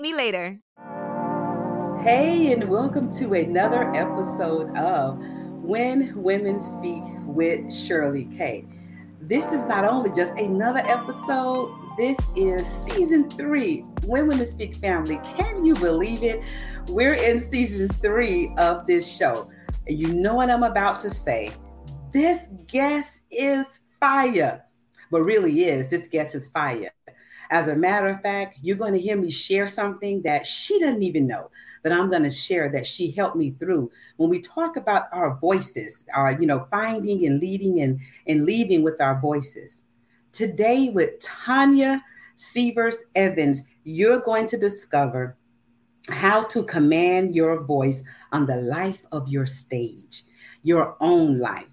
me later. Hey, and welcome to another episode of When Women Speak with Shirley K. This is not only just another episode, this is season 3, When Women Speak family. Can you believe it? We're in season 3 of this show. And you know what I'm about to say. This guest is fire. But really is. This guest is fire. As a matter of fact, you're going to hear me share something that she doesn't even know that I'm going to share that she helped me through. When we talk about our voices, our, finding and leading and leading with our voices. Today with Tonya Seavers Evans, you're going to discover how to command your voice on the life of your stage, your own life.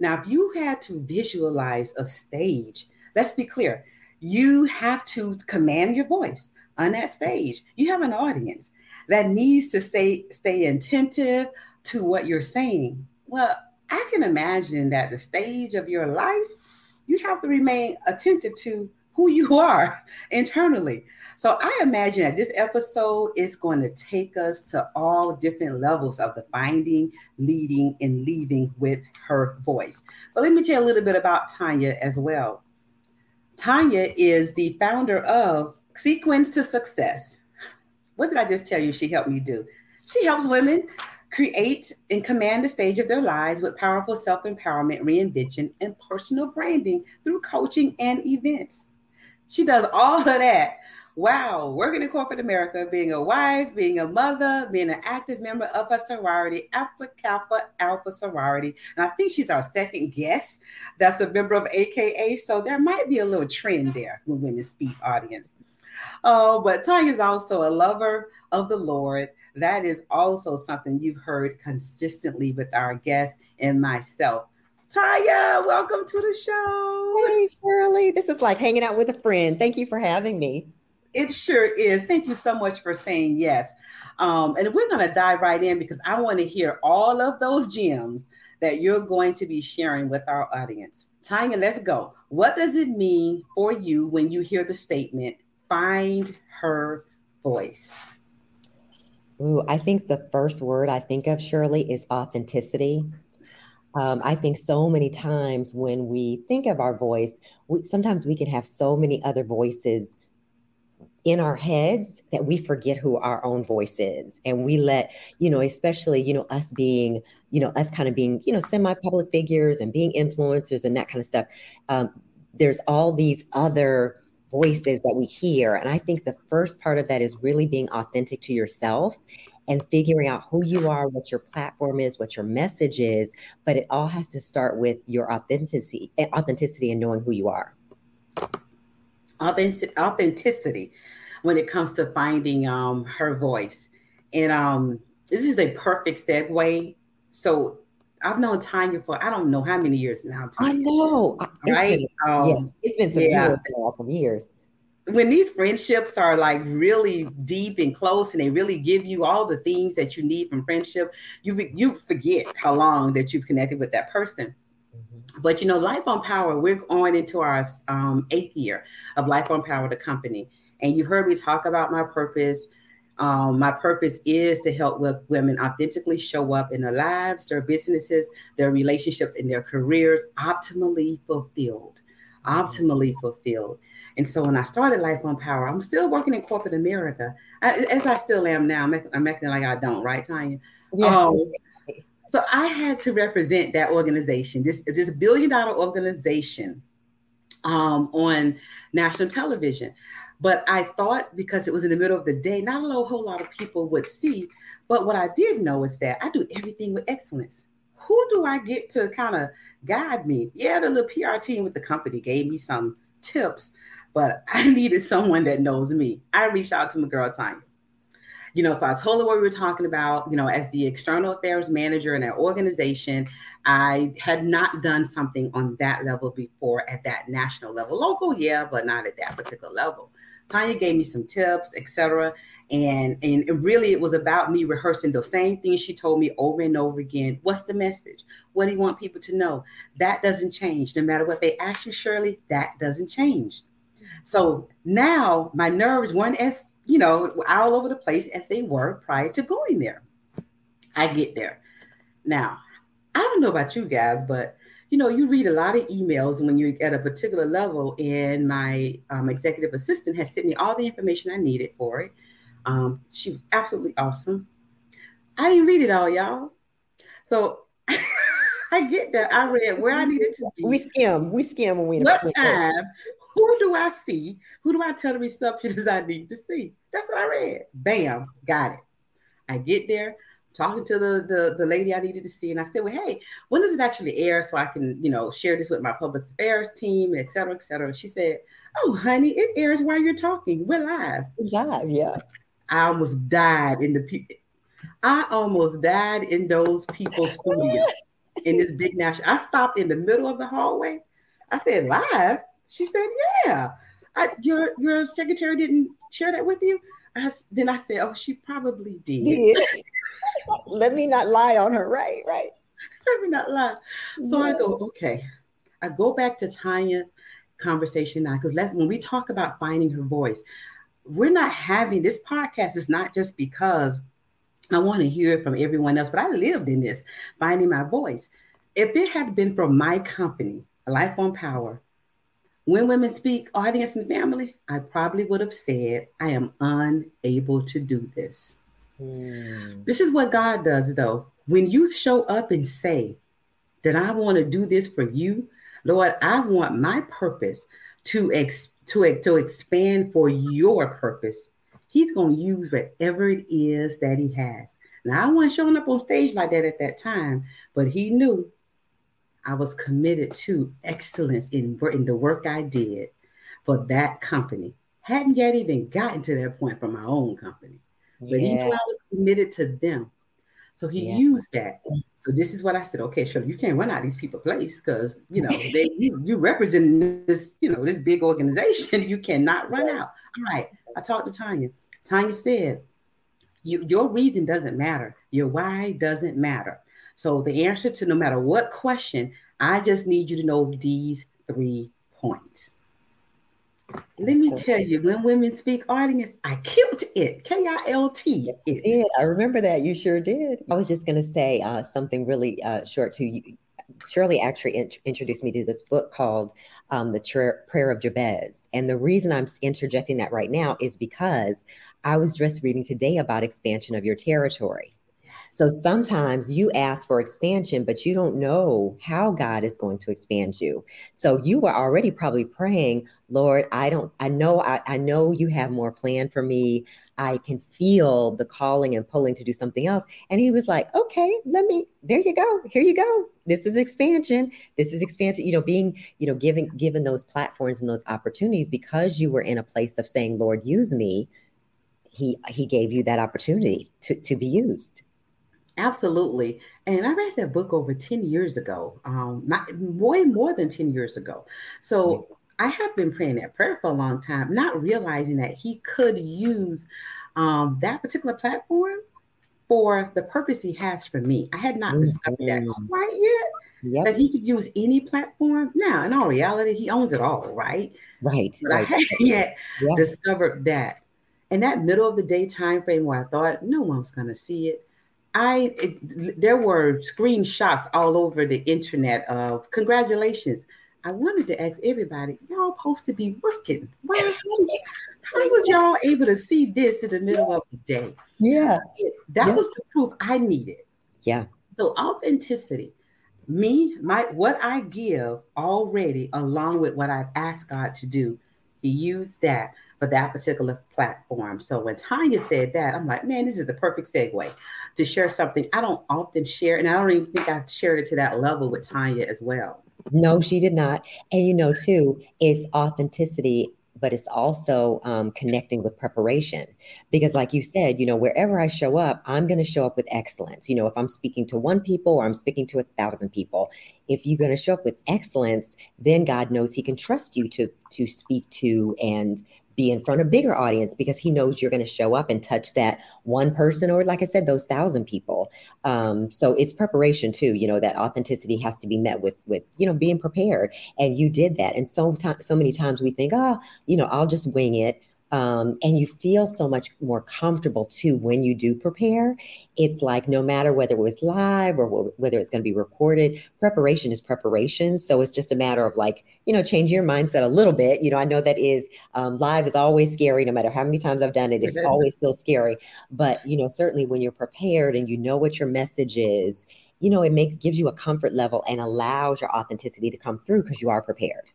Now, if you had to visualize a stage, let's be clear. You have to command your voice on that stage. You have an audience that needs to stay attentive to what you're saying. Well, I can imagine that the stage of your life, you have to remain attentive to who you are internally. So I imagine that this episode is going to take us to all different levels of the finding, leading, and leaving with her voice. But let me tell you a little bit about Tonya as well. Tonya is the founder of Sequence to Success. What did I just tell you she helped me do? She helps women create and command the stage of their lives with powerful self-empowerment, reinvention, and personal branding through coaching and events. She does all of that. Wow, working in corporate America, being a wife, being a mother, being an active member of her sorority, Alpha Kappa Alpha sorority. And I think she's our second guest that's a member of AKA. So there might be a little trend there when women speak audience. Oh, but Tonya is also a lover of the Lord. That is also something you've heard consistently with our guests and myself. Tonya, welcome to the show. Hey, Shirley. This is like hanging out with a friend. Thank you for having me. It sure is. Thank you so much for saying yes. And we're going to dive right in because I want to hear all of those gems that you're going to be sharing with our audience. Tonya, let's go. What does it mean for you when you hear the statement, find her voice? Ooh, I think the first word I think of, Shirley, is authenticity. I think so many times when we think of our voice, sometimes we can have so many other voices in our heads that we forget who our own voice is. And we let, especially, us being, us kind of being, semi-public figures and being influencers and that kind of stuff. There's all these other voices that we hear. And I think the first part of that is really being authentic to yourself and figuring out who you are, what your platform is, what your message is. But it all has to start with your authenticity and knowing who you are. Authenticity when it comes to finding her voice. And this is a perfect segue. So I've known Tonya for I don't know how many years now. Tonya. I know. Right? It's been some years. When these friendships are like really deep and close and they really give you all the things that you need from friendship, you forget how long that you've connected with that person. But, Life on Power, we're going into our 8th year of Life on Power, the company. And you heard me talk about my purpose. My purpose is to help women authentically show up in their lives, their businesses, their relationships, and their careers optimally fulfilled. And so when I started Life on Power, I'm still working in corporate America, as I still am now. I'm acting like I don't, right, Tonya? Yeah. So I had to represent that organization, this billion-dollar organization on national television. But I thought because it was in the middle of the day, not a whole lot of people would see. But what I did know is that I do everything with excellence. Who do I get to kind of guide me? Yeah, the little PR team with the company gave me some tips. but I needed someone that knows me. I reached out to my girl, Tonya. You know, so I told her what we were talking about. You know, as the external affairs manager in our organization, I had not done something on that level before at that national level. Local, yeah, but not at that particular level. Tonya gave me some tips, et cetera. And it really, it was about me rehearsing those same things she told me over and over again. What's the message? What do you want people to know? That doesn't change. No matter what they ask you, Shirley, that doesn't change. So now my nerves weren't as, you know, all over the place as they were prior to going there. I get there. Now, I don't know about you guys, but, you know, you read a lot of emails when you're at a particular level, and my executive assistant has sent me all the information I needed for it. She was absolutely awesome. I didn't read it all, y'all. So I get that. I read where I needed to be. We skim when we what time. Who do I see? Who do I tell the receptionist I need to see? That's what I read. Bam, got it. I get there, talking to the lady I needed to see. And I said, well, hey, when does it actually air so I can, you know, share this with my public affairs team, et cetera, et cetera. She said, oh, honey, it airs while you're talking. We're live. Yeah. I almost died in those people's studios in this big national. I stopped in the middle of the hallway. I said, live? She said, yeah, your secretary didn't share that with you? Then I said, oh, she probably did. Let me not lie on her, right? Let me not lie. So yeah. I go, okay. I go back to Tonya conversation now, because when we talk about finding her voice, we're not having this podcast. It's not just because I want to hear it from everyone else, but I lived in this, finding my voice. If it had been from my company, Life on Power, When Women Speak, Audience and Family, I probably would have said, I am unable to do this. Mm. This is what God does, though. When you show up and say that I want to do this for you, Lord, I want my purpose to expand for your purpose. He's going to use whatever it is that he has. Now, I wasn't showing up on stage like that at that time, but he knew I was committed to excellence in the work I did for that company. Hadn't yet even gotten to that point for my own company, but he knew I was committed to them. So he used that. So this is what I said, okay, Shirley, you can't run out of these people's place because, you know, you represent this, you know, this big organization. You cannot run out. All right. I talked to Tonya. Tonya said, your reason doesn't matter. Your why doesn't matter. So the answer to no matter what question, I just need you to know these 3 points. Let me tell you, When Women Speak, audience, I killed it. KILT it. Yeah, I remember that. You sure did. I was just going to say something really short to you. Shirley actually introduced me to this book called The Prayer of Jabez. And the reason I'm interjecting that right now is because I was just reading today about expansion of your territory. So sometimes you ask for expansion, but you don't know how God is going to expand you. So you were already probably praying, Lord, I know you have more plan for me. I can feel the calling and pulling to do something else. And he was like, okay, there you go. Here you go. This is expansion. This is expansion, you know, being, you know, given those platforms and those opportunities because you were in a place of saying, Lord, use me. He gave you that opportunity to be used. Absolutely. And I read that book over 10 years ago, way more than 10 years ago. So I have been praying that prayer for a long time, not realizing that he could use that particular platform for the purpose he has for me. I had not discovered that quite yet. Yep. That he could use any platform. Now, in all reality, he owns it all, right? Right. But I hadn't yet discovered that. In that middle of the day time frame where I thought no one's going to see it, there were screenshots all over the internet of congratulations. I wanted to ask everybody, y'all supposed to be working. How was y'all able to see this in the middle of the day? Yeah. That was the proof I needed. Yeah. So authenticity, what I give already along with what I've asked God to do, he used that for that particular platform. So when Tonya said that, I'm like, man, this is the perfect segue to share something I don't often share. And I don't even think I shared it to that level with Tonya as well. No, she did not. And you know, too, it's authenticity but it's also connecting with preparation. Because like you said, you know, wherever I show up, I'm going to show up with excellence. You know, if I'm speaking to one people or I'm speaking to 1,000 people, if you're going to show up with excellence, then God knows he can trust you to speak to and be in front of a bigger audience, because he knows you're going to show up and touch that one person, or like I said, those 1,000 people. So it's preparation too, you know, that authenticity has to be met with, you know, being prepared. And you did that. And so many times we think, you know, I'll just wing it. And you feel so much more comfortable too when you do prepare. It's like, no matter whether it was live or whether it's going to be recorded, preparation is preparation. So it's just a matter of, like, you know, changing your mindset a little bit. You know, I know that is live is always scary, no matter how many times I've done it, it's always still scary. But, you know, certainly when you're prepared and you know what your message is, you know, it gives you a comfort level and allows your authenticity to come through because you are prepared.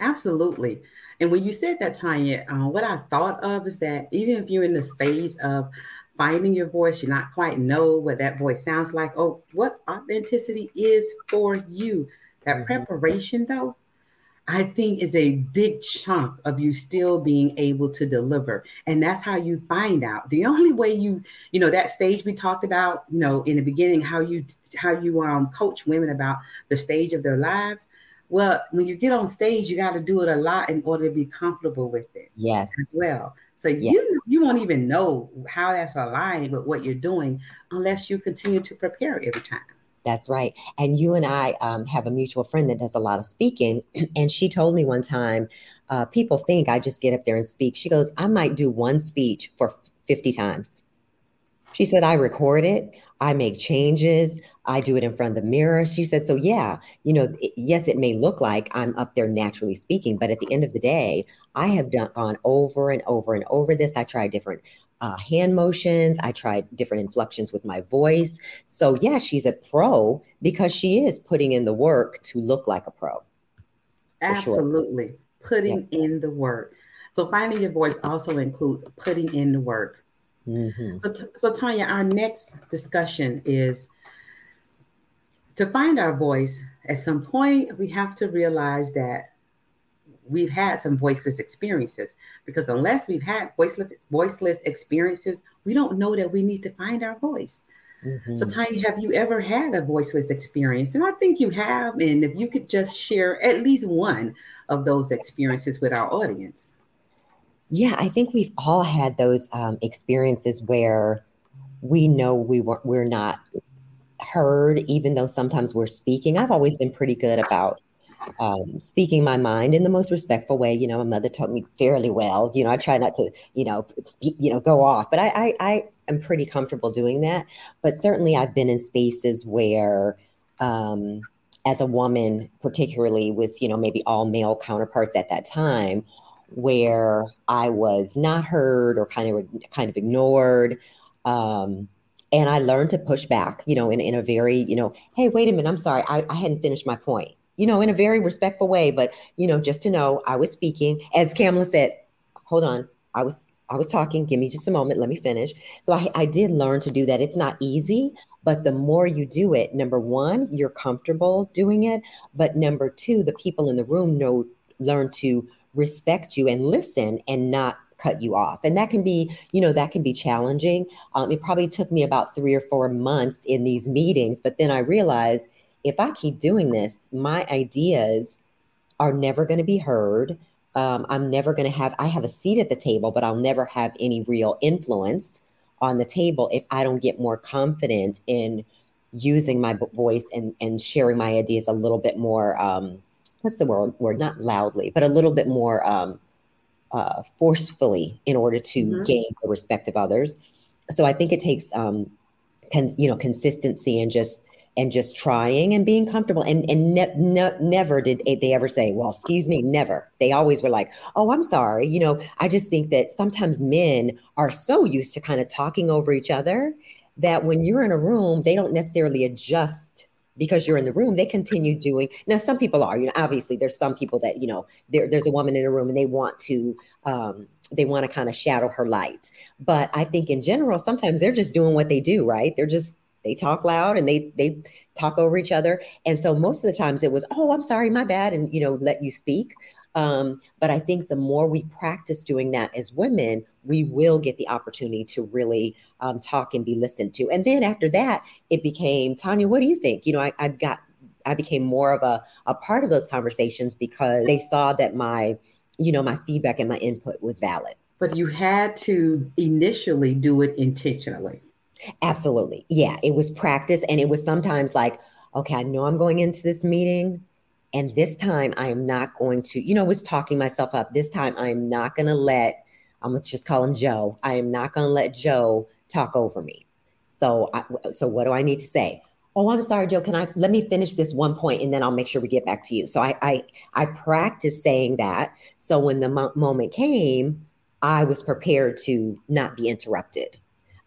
Absolutely. And when you said that, Tonya, what I thought of is that even if you're in the space of finding your voice, you're not quite know what that voice sounds like, or what authenticity is for you. That preparation, though, I think is a big chunk of you still being able to deliver. And that's how you find out. The only way you know, that stage we talked about, you know, in the beginning, how you coach women about the stage of their lives. Well, when you get on stage, you got to do it a lot in order to be comfortable with it. Yes. As well. So yes. You won't even know how that's aligned with what you're doing unless you continue to prepare every time. That's right. And you and I have a mutual friend that does a lot of speaking. And she told me one time, people think I just get up there and speak. She goes, I might do one speech for 50 times. She said, I record it, I make changes, I do it in front of the mirror. She said, so yeah, you know, yes, it may look like I'm up there naturally speaking, but at the end of the day, I have gone over and over and over this. I tried different hand motions. I tried different inflections with my voice. So yeah, she's a pro because she is putting in the work to look like a pro. Absolutely. Sure. Putting in the work. So finding your voice also includes putting in the work. Mm-hmm. So Tonya, our next discussion is to find our voice. At some point, we have to realize that we've had some voiceless experiences, because unless we've had voiceless experiences, we don't know that we need to find our voice. Mm-hmm. So Tonya, have you ever had a voiceless experience? And I think you have. And if you could just share at least one of those experiences with our audience. Yeah, I think we've all had those experiences where we know we're not heard, even though sometimes we're speaking. I've always been pretty good about speaking my mind in the most respectful way. You know, my mother taught me fairly well. You know, I try not to, you know, go off, but I am pretty comfortable doing that. But certainly, I've been in spaces where, as a woman, particularly with, you know, maybe all male counterparts at that time, where I was not heard or kind of ignored. And I learned to push back, you know, in a very, you know, hey, wait a minute, I'm sorry, I hadn't finished my point, you know, in a very respectful way. But, you know, just to know I was speaking, as Kamala said, hold on, I was talking, give me just a moment, let me finish. So I did learn to do that. It's not easy, but the more you do it, number one, you're comfortable doing it. But number two, the people in the room learn to respect you and listen and not cut you off. And that can be, you know, that can be challenging. It probably took me about 3 or 4 months in these meetings, but then I realized if I keep doing this, my ideas are never going to be heard. I'm never going to I have a seat at the table, but I'll never have any real influence on the table if I don't get more confident in using my voice and sharing my ideas a little bit more, what's the word? Not loudly, but a little bit more forcefully, in order to gain the respect of others. So I think it takes, consistency and just trying and being comfortable. And never did they ever say, well, excuse me, never. They always were like, oh, I'm sorry. You know, I just think that sometimes men are so used to kind of talking over each other that when you're in a room, they don't necessarily adjust. Because you're in the room, they continue doing. Now, some people are, you know, obviously there's some people that, you know, there's a woman in a room and they want to kind of shadow her light. But I think in general, sometimes they're just doing what they do, right? They talk loud and they talk over each other. And so most of the times it was, oh, I'm sorry, my bad. And, you know, let you speak. But I think the more we practice doing that as women, we will get the opportunity to really talk and be listened to. And then after that, it became, Tonya, what do you think? You know, I became more of a part of those conversations because they saw that my, you know, my feedback and my input was valid. But you had to initially do it intentionally. Absolutely. Yeah, it was practice. And it was sometimes like, okay, I know I'm going into this meeting and this time I am not going to, you know, was talking myself up. This time I'm not going to let, I'm going to just call him Joe. I am not going to let Joe talk over me. So what do I need to say? Oh, I'm sorry, Joe, let me finish this one point and then I'll make sure we get back to you. So I practiced saying that. So when the moment came, I was prepared to not be interrupted.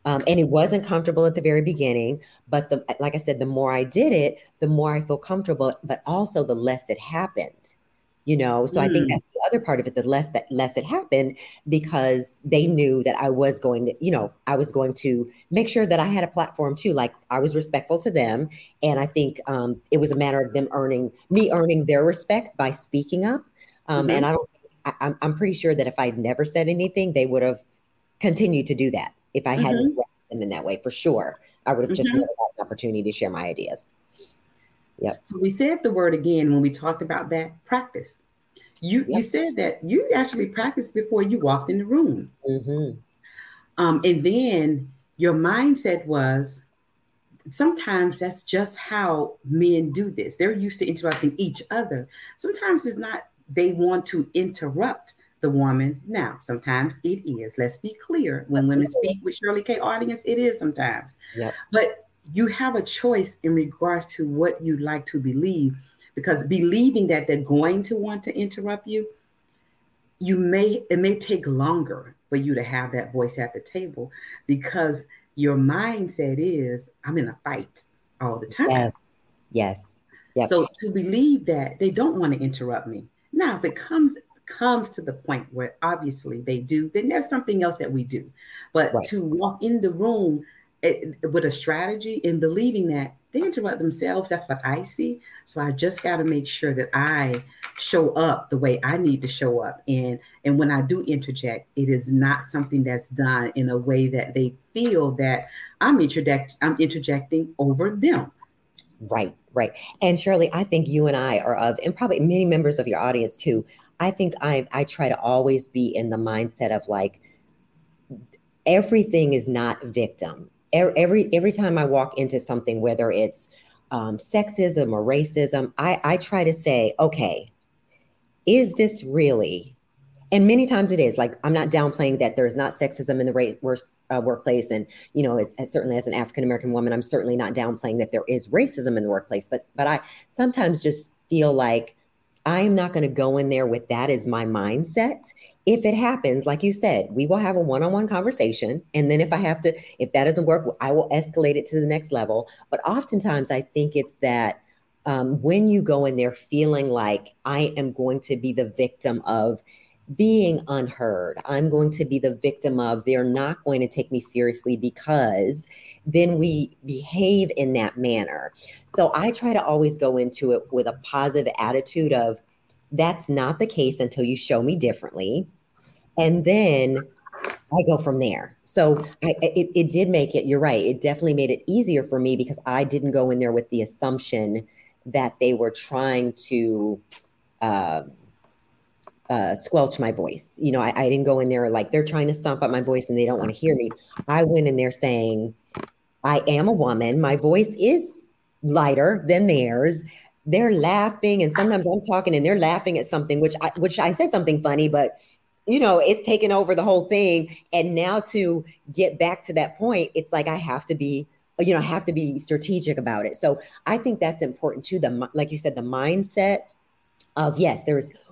And it wasn't comfortable at the very beginning, but like I said, the more I did it, the more I feel comfortable, but also the less it happened, you know? So I think that's the other part of it, the less it happened, because they knew that I was going to, you know, I was going to make sure that I had a platform too. Like I was respectful to them. And I think it was a matter of them earning their respect by speaking up. And I'm pretty sure that if I'd never said anything, they would have continued to do that. If I hadn't interrupted them in that way, for sure, I would have just never had an opportunity to share my ideas. Yep. So we said the word again when we talked about that practice. You said that you actually practiced before you walked in the room. And then your mindset was, sometimes that's just how men do this. They're used to interrupting each other. Sometimes it's not they want to interrupt the woman. Now, sometimes it is. Let's be clear. When women speak with Shirley K audience, it is sometimes. Yep. But you have a choice in regards to what you like to believe, because believing that they're going to want to interrupt you, it may take longer for you to have that voice at the table, because your mindset is, I'm in a fight all the time. Yes. Yep. So to believe that they don't want to interrupt me. Now, if it comes to the point where obviously they do, then there's something else that we do. But to walk in the room with a strategy and believing that they interrupt themselves, that's what I see. So I just got to make sure that I show up the way I need to show up. And when I do interject, it is not something that's done in a way that they feel that I'm interjecting over them. Right. And Shirley, I think you and I are of, and probably many members of your audience too, I think I try to always be in the mindset of like, everything is not victim. Every time I walk into something, whether it's sexism or racism, I try to say, okay, is this really? And many times it is. Like, I'm not downplaying that there is not sexism in the workplace. And, you know, as certainly as an African-American woman, I'm certainly not downplaying that there is racism in the workplace. But I sometimes just feel like, I am not going to go in there with that as my mindset. If it happens, like you said, we will have a one-on-one conversation. And then if that doesn't work, I will escalate it to the next level. But oftentimes I think it's that when you go in there feeling like I am going to be the victim of being unheard, I'm going to be the victim of they're not going to take me seriously, because then we behave in that manner. So I try to always go into it with a positive attitude of, that's not the case until you show me differently. And then I go from there. So it did make it, you're right, it definitely made it easier for me, because I didn't go in there with the assumption that they were trying to squelch my voice. You know, I didn't go in there like they're trying to stomp out my voice and they don't want to hear me. I went in there saying, I am a woman. My voice is lighter than theirs. They're laughing. And sometimes I'm talking and they're laughing at something, which I said something funny, but you know, it's taken over the whole thing. And now to get back to that point, it's like, I have to be strategic about it. So I think that's important too. Like you said, the mindset of, yes,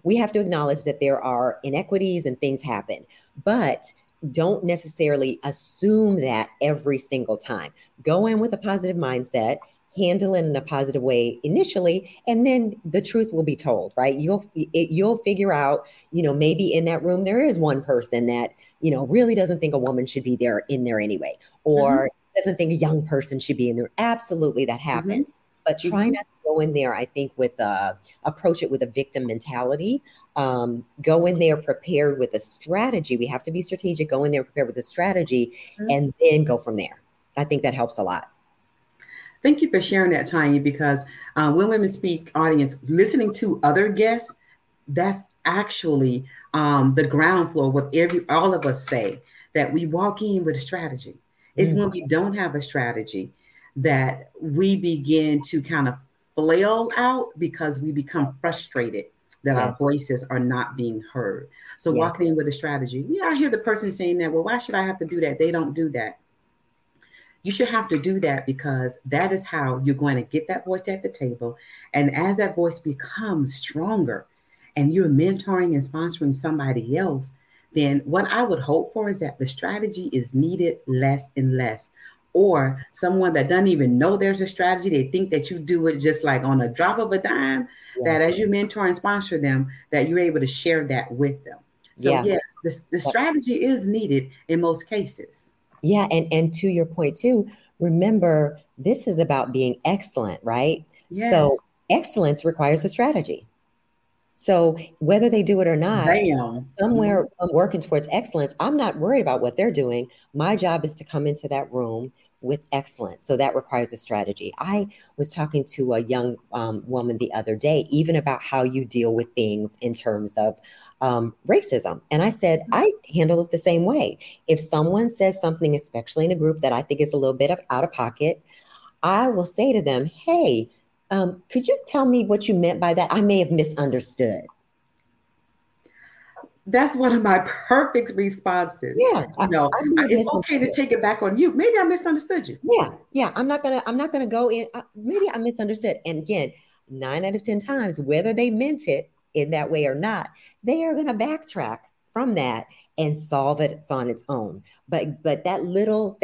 we have to acknowledge that there are inequities and things happen, but don't necessarily assume that every single time. Go in with a positive mindset, handle it in a positive way initially, and then the truth will be told, right? You'll figure out, you know, maybe in that room there is one person that, you know, really doesn't think a woman should be in there anyway, or doesn't think a young person should be in there. Absolutely, that happens. But try not to go in there, I think, with approach it with a victim mentality. Go in there prepared with a strategy. We have to be strategic, go in there prepared with a strategy, mm-hmm. and then go from there. I think that helps a lot. Thank you for sharing that, Tonya, because when Women Speak audience, listening to other guests, that's actually the ground floor, what all of us say, that we walk in with a strategy. Mm-hmm. It's when we don't have a strategy that we begin to kind of flail out because we become frustrated that yes. our voices are not being heard. So yes. walking in with a strategy. Yeah, I hear the person saying that, well, why should I have to do that? They don't do that. You should have to do that because that is how you're going to get that voice at the table. And as that voice becomes stronger and you're mentoring and sponsoring somebody else, then what I would hope for is that the strategy is needed less and less. Or someone that doesn't even know there's a strategy, they think that you do it just like on a drop of a dime, yes. that as you mentor and sponsor them, that you're able to share that with them. So yeah the strategy is needed in most cases. Yeah. And to your point too, remember, this is about being excellent, right? Yes. So excellence requires a strategy. So whether they do it or not, somewhere mm-hmm. I'm working towards excellence. I'm not worried about what they're doing. My job is to come into that room with excellence. So that requires a strategy. I was talking to a young woman the other day, even about how you deal with things in terms of racism. And I said, I handle it the same way. If someone says something, especially in a group that I think is a little bit out of pocket, I will say to them, hey, could you tell me what you meant by that? I may have misunderstood. That's one of my perfect responses. Yeah, it's okay to take it back on you. Maybe I misunderstood you. Yeah. I'm not gonna go in. Maybe I misunderstood. And again, 9 out of 10 times, whether they meant it in that way or not, they are gonna backtrack from that and solve it on its own. But that little.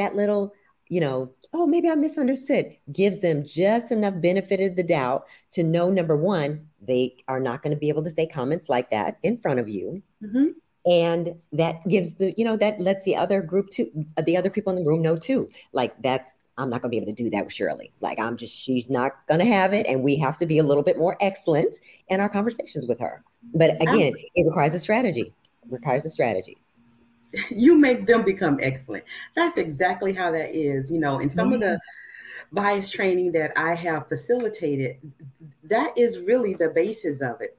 Oh, maybe I misunderstood, gives them just enough benefit of the doubt to know, number one, they are not going to be able to say comments like that in front of you. Mm-hmm. And that gives that lets the other group too, the other people in the room know too, like I'm not going to be able to do that with Shirley. Like she's not going to have it. And we have to be a little bit more excellent in our conversations with her. But again, it requires a strategy. You make them become excellent. That's exactly how that is. In some mm-hmm. of the bias training that I have facilitated, that is really the basis of it.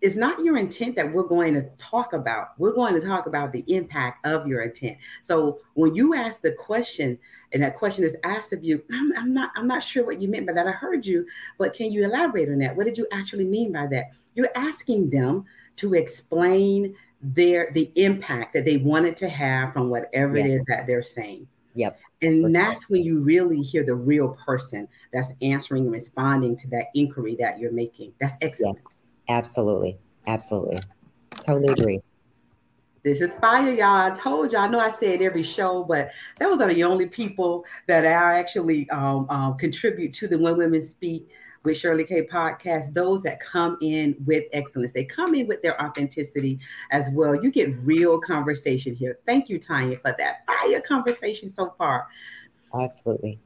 It's not your intent that we're going to talk about. We're going to talk about the impact of your intent. So when you ask the question and that question is asked of you, I'm not sure what you meant by that. I heard you, but can you elaborate on that? What did you actually mean by that? You're asking them to explain the impact that they wanted to have from whatever it is that they're saying. Yep. And that's when you really hear the real person that's answering and responding to that inquiry that you're making. That's excellent. Yes. Absolutely. Totally agree. This is fire, y'all. I told y'all, I know I said every show, but those are the only people that are actually contribute to the When Women Speak with Shirley K podcast, those that come in with excellence. They come in with their authenticity as well. You get real conversation here. Thank you, Tonya, for that fire conversation so far. Absolutely.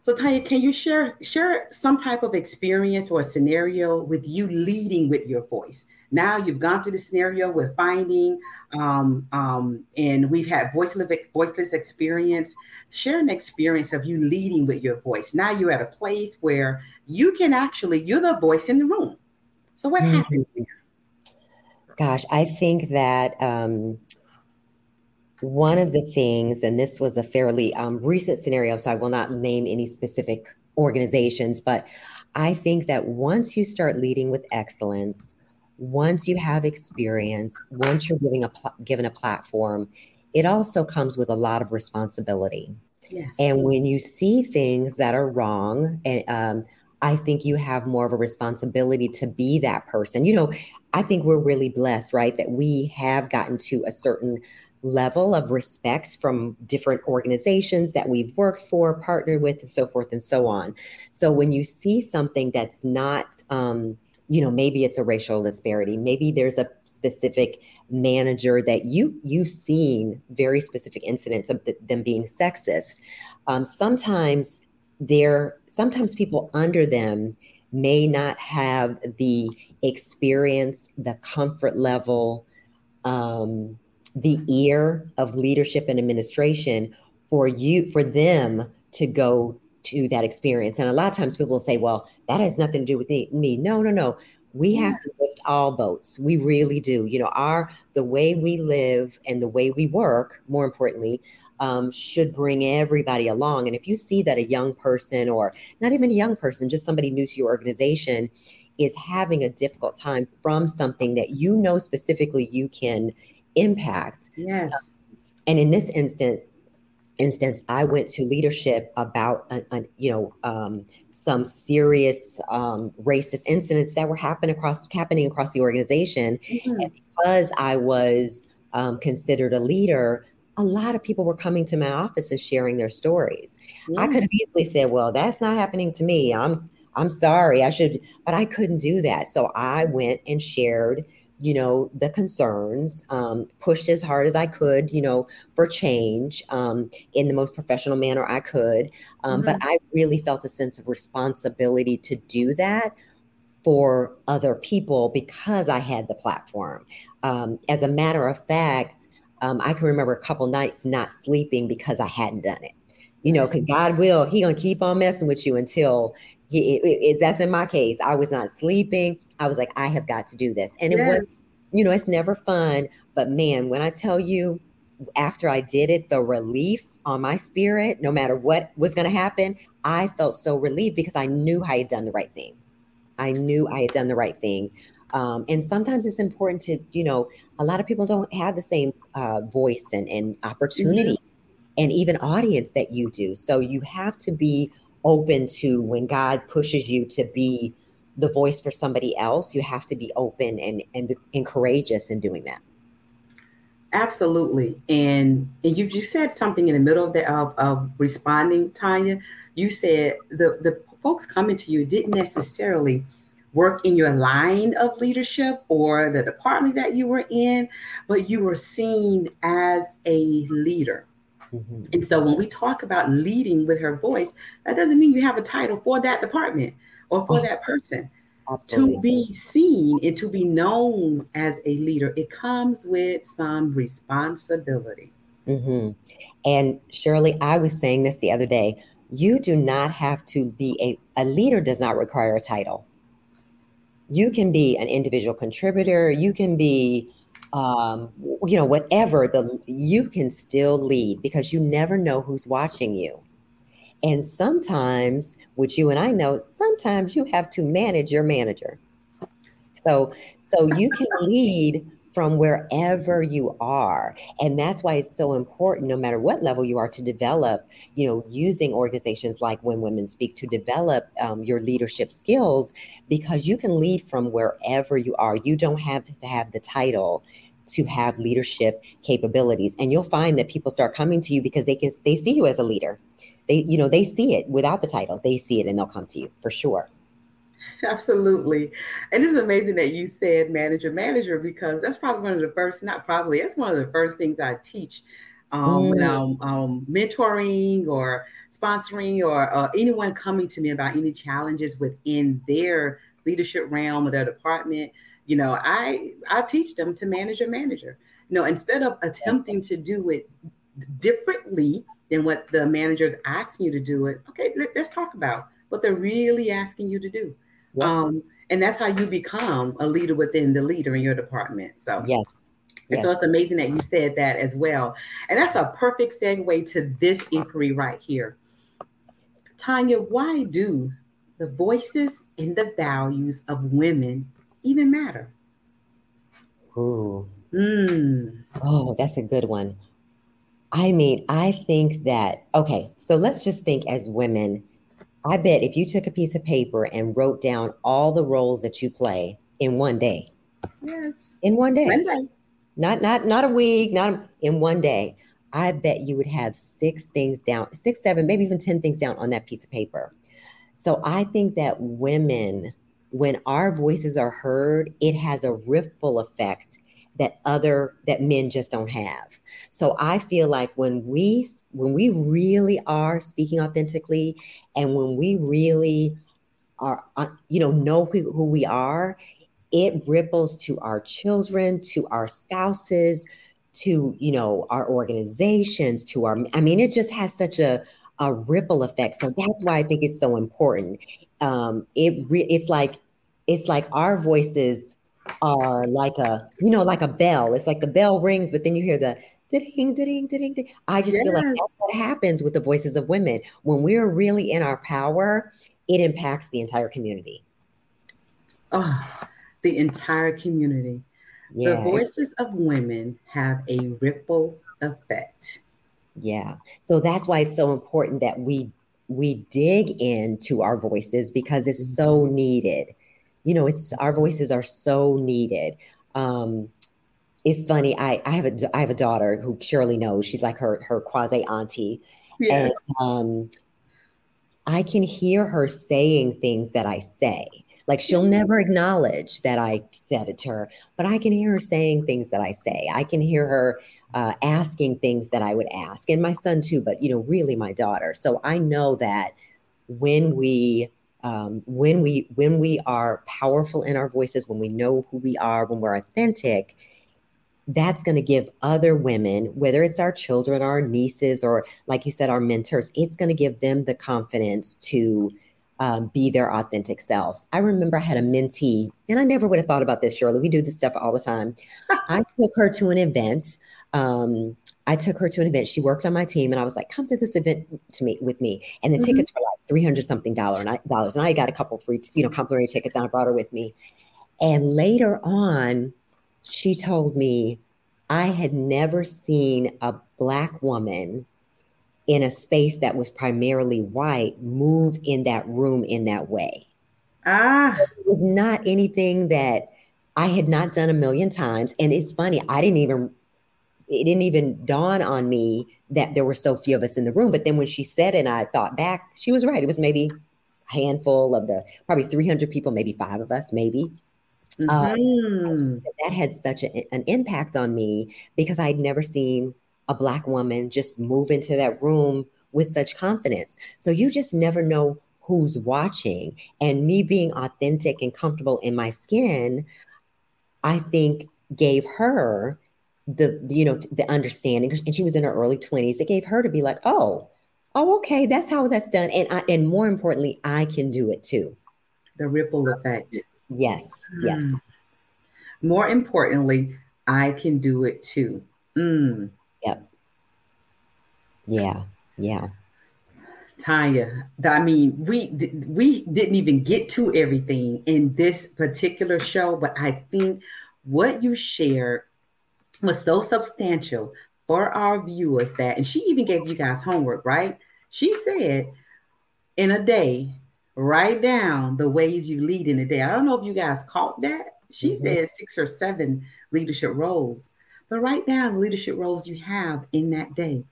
So Tonya, can you share some type of experience or scenario with you leading with your voice? Now you've gone through the scenario with finding, and we've had voiceless experience. Share an experience of you leading with your voice. Now you're at a place where you can actually, you're the voice in the room. So what mm-hmm. happens there? Gosh, I think that one of the things, and this was a fairly recent scenario, so I will not name any specific organizations, but I think that once you start leading with excellence, once you have experience, once you're given a platform, it also comes with a lot of responsibility. Yes. And when you see things that are wrong, and I think you have more of a responsibility to be that person. I think we're really blessed, right? That we have gotten to a certain level of respect from different organizations that we've worked for, partnered with, and so forth and so on. So when you see something that's not, maybe it's a racial disparity. Maybe there's a specific manager that you've seen very specific incidents of them being sexist. Sometimes they're sometimes people under them may not have the experience, the comfort level, the ear of leadership and administration for them to go to that experience. And a lot of times people will say, well, that has nothing to do with me. No. We have to lift all boats. We really do. The way we live and the way we work, more importantly, should bring everybody along. And if you see that a young person, or not even a young person, just somebody new to your organization, is having a difficult time from something that specifically you can impact. Yes. And in this instance, I went to leadership about some serious racist incidents that were happening across the organization. Mm-hmm. And because I was considered a leader, a lot of people were coming to my office and sharing their stories. Yes. I could have easily said, well, that's not happening to me. I'm sorry. I should, but I couldn't do that. So I went and shared, the concerns, pushed as hard as I could, for change, in the most professional manner I could. But I really felt a sense of responsibility to do that for other people because I had the platform. As a matter of fact, I can remember a couple nights not sleeping because I hadn't done it, because God will, he gonna keep on messing with you until that's in my case. I was not sleeping. I was like, I have got to do this. And it was, it's never fun, but man, when I tell you after I did it, the relief on my spirit, no matter what was going to happen, I felt so relieved because I knew I had done the right thing. And sometimes it's important to, a lot of people don't have the same voice and opportunity and even audience that you do. So you have to be open to when God pushes you to be the voice for somebody else. You have to be open and courageous in doing that. Absolutely. And you said something in the middle of of responding, Tonya. You said the folks coming to you didn't necessarily work in your line of leadership or the department that you were in, but you were seen as a leader. Mm-hmm. And so when we talk about leading with her voice, that doesn't mean you have a title for that department or for that person. Absolutely. To be seen and to be known as a leader, it comes with some responsibility. Mm-hmm. And Shirley, I was saying this the other day, you do not have to be a leader does not require a title. You can be an individual contributor. You can be, whatever, you can still lead because you never know who's watching you. And sometimes, which you and I know, sometimes you have to manage your manager. So you can lead from wherever you are. And that's why it's so important, no matter what level you are, to develop, using organizations like When Women Speak to develop your leadership skills, because you can lead from wherever you are. You don't have to have the title to have leadership capabilities. And you'll find that people start coming to you because they see you as a leader. They see it without the title. They see it and they'll come to you for sure. Absolutely. And it's amazing that you said manager, because that's probably one of the first, not probably, that's one of the first things I teach when I'm mentoring or sponsoring or anyone coming to me about any challenges within their leadership realm or their department. I teach them to manage a manager. Instead of attempting to do it differently than what the manager's asking you to do it, okay, let's talk about what they're really asking you to do. Yep. And that's how you become a leader within the leader in your department. So yes. And yes. So it's amazing that you said that as well. And that's a perfect segue to this inquiry right here. Tonya, why do the voices and the values of women even matter? Ooh. Oh, that's a good one. I mean, I think that, okay, so let's just think as women. I bet if you took a piece of paper and wrote down all the roles that you play in one day. Yes. In one day. One day. Not a week, in one day. I bet you would have 6, 7, maybe even 10 things down on that piece of paper. So I think that women, when our voices are heard, it has a ripple effect that men just don't have. So I feel like when we really are speaking authentically, and when we really are, know who we are, it ripples to our children, to our spouses, to, our organizations, to our, it just has such a ripple effect. So that's why I think it's so important. It's like our voices are like a bell. It's like the bell rings, but then you hear the ding, ding, ding, ding. I just feel like that's what happens with the voices of women. When we're really in our power, it impacts the entire community. Oh, the entire community. Yeah. The voices of women have a ripple effect. Yeah. So that's why it's so important that we dig into our voices, because it's so needed. Our voices are so needed. It's funny. I have a daughter who Shirley knows. She's like her quasi auntie. Yes. And I can hear her saying things that I say. Like, she'll never acknowledge that I said it to her, but I can hear her saying things that I say. I can hear her asking things that I would ask, and my son too, but really my daughter. So I know that when we are powerful in our voices, when we know who we are, when we're authentic, that's going to give other women, whether it's our children, our nieces, or like you said, our mentors, it's going to give them the confidence to be their authentic selves. I remember I had a mentee, and I never would have thought about this, Shirley. We do this stuff all the time. I took her to an event. She worked on my team, and I was like, "Come to this event with me." And the tickets were like $300-something, and I got a couple free, complimentary tickets, and I brought her with me. And later on, she told me I had never seen a Black woman in a space that was primarily white move in that room in that way. It was not anything that I had not done a million times. And it's funny, it didn't even dawn on me that there were so few of us in the room. But then when she said it and I thought back, she was right. It was maybe a handful of probably 300 people, maybe 5 of us, maybe. Mm-hmm. That had such an impact on me, because I had never seen a Black woman just move into that room with such confidence. So you just never know who's watching. And me being authentic and comfortable in my skin, I think gave her the understanding. And she was in her early 20s. It gave her to be like, oh, okay, that's how that's done. And more importantly, I can do it too. The ripple effect. Yes. More importantly, I can do it too. Mm. Yep. Yeah. Tonya, we didn't even get to everything in this particular show, but I think what you shared was so substantial for our viewers that, and she even gave you guys homework, right? She said, in a day, write down the ways you lead in a day. I don't know if you guys caught that. She said 6 or 7 leadership roles. But write down the leadership roles you have in that day,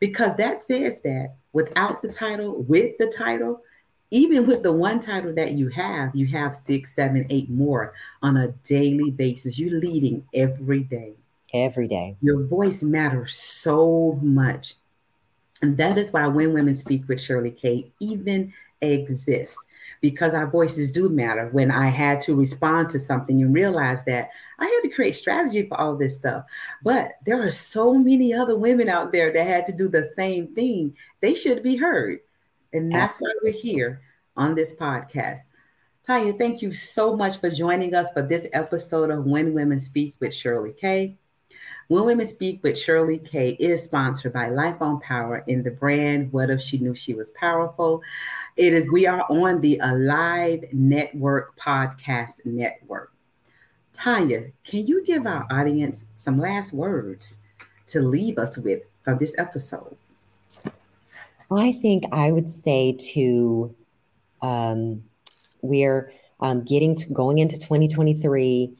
because that says that without the title, with the title, even with the one title that you have 6, 7, 8 more on a daily basis. You're leading every day. Every day. Your voice matters so much. And that is why When Women Speak with Shirley K even exists, because our voices do matter. When I had to respond to something and realize that I had to create strategy for all this stuff, but there are so many other women out there that had to do the same thing. They should be heard. And that's why we're here on this podcast. Tonya, thank you so much for joining us for this episode of When Women Speak with Shirley K. When Women Speak with Shirley K is sponsored by Life on Power in the brand What If She Knew She Was Powerful. We are on the Alive Network Podcast Network. Tonya, can you give our audience some last words to leave us with from this episode? I think I would say to going into 2023,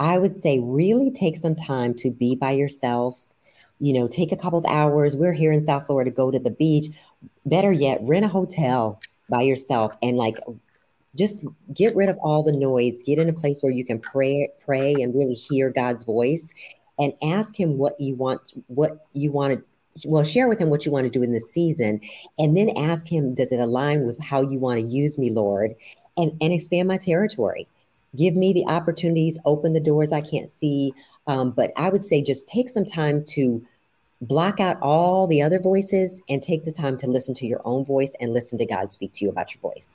I would say really take some time to be by yourself. Take a couple of hours. We're here in South Florida, go to the beach. Better yet, rent a hotel by yourself and like just get rid of all the noise, get in a place where you can pray and really hear God's voice, and ask him share with him what you want to do in this season, and then ask him, does it align with how you want to use me, Lord, and expand my territory? Give me the opportunities, open the doors I can't see. But I would say just take some time to block out all the other voices and take the time to listen to your own voice and listen to God speak to you about your voice.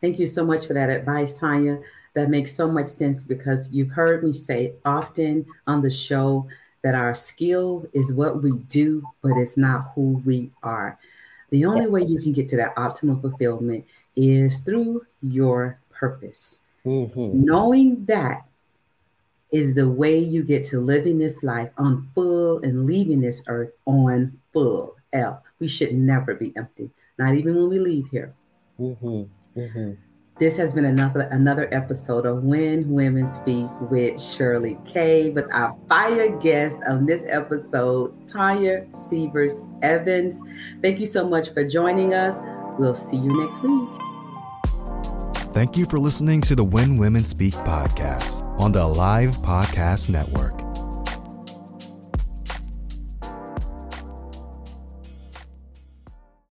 Thank you so much for that advice, Tonya. That makes so much sense, because you've heard me say often on the show that our skill is what we do, but it's not who we are. The only way you can get to that optimal fulfillment is through your purpose. Mm-hmm. Knowing that is the way you get to living this life on full and leaving this earth on full. We should never be empty, not even when we leave here. Mm-hmm. Mm-hmm. This has been another episode of When Women Speak with Shirley K, with our fire guest on this episode, Tonya Seavers Evans. Thank you so much for joining us. We'll see you next week. Thank you for listening to the When Women Speak podcast on the Alive Podcast Network.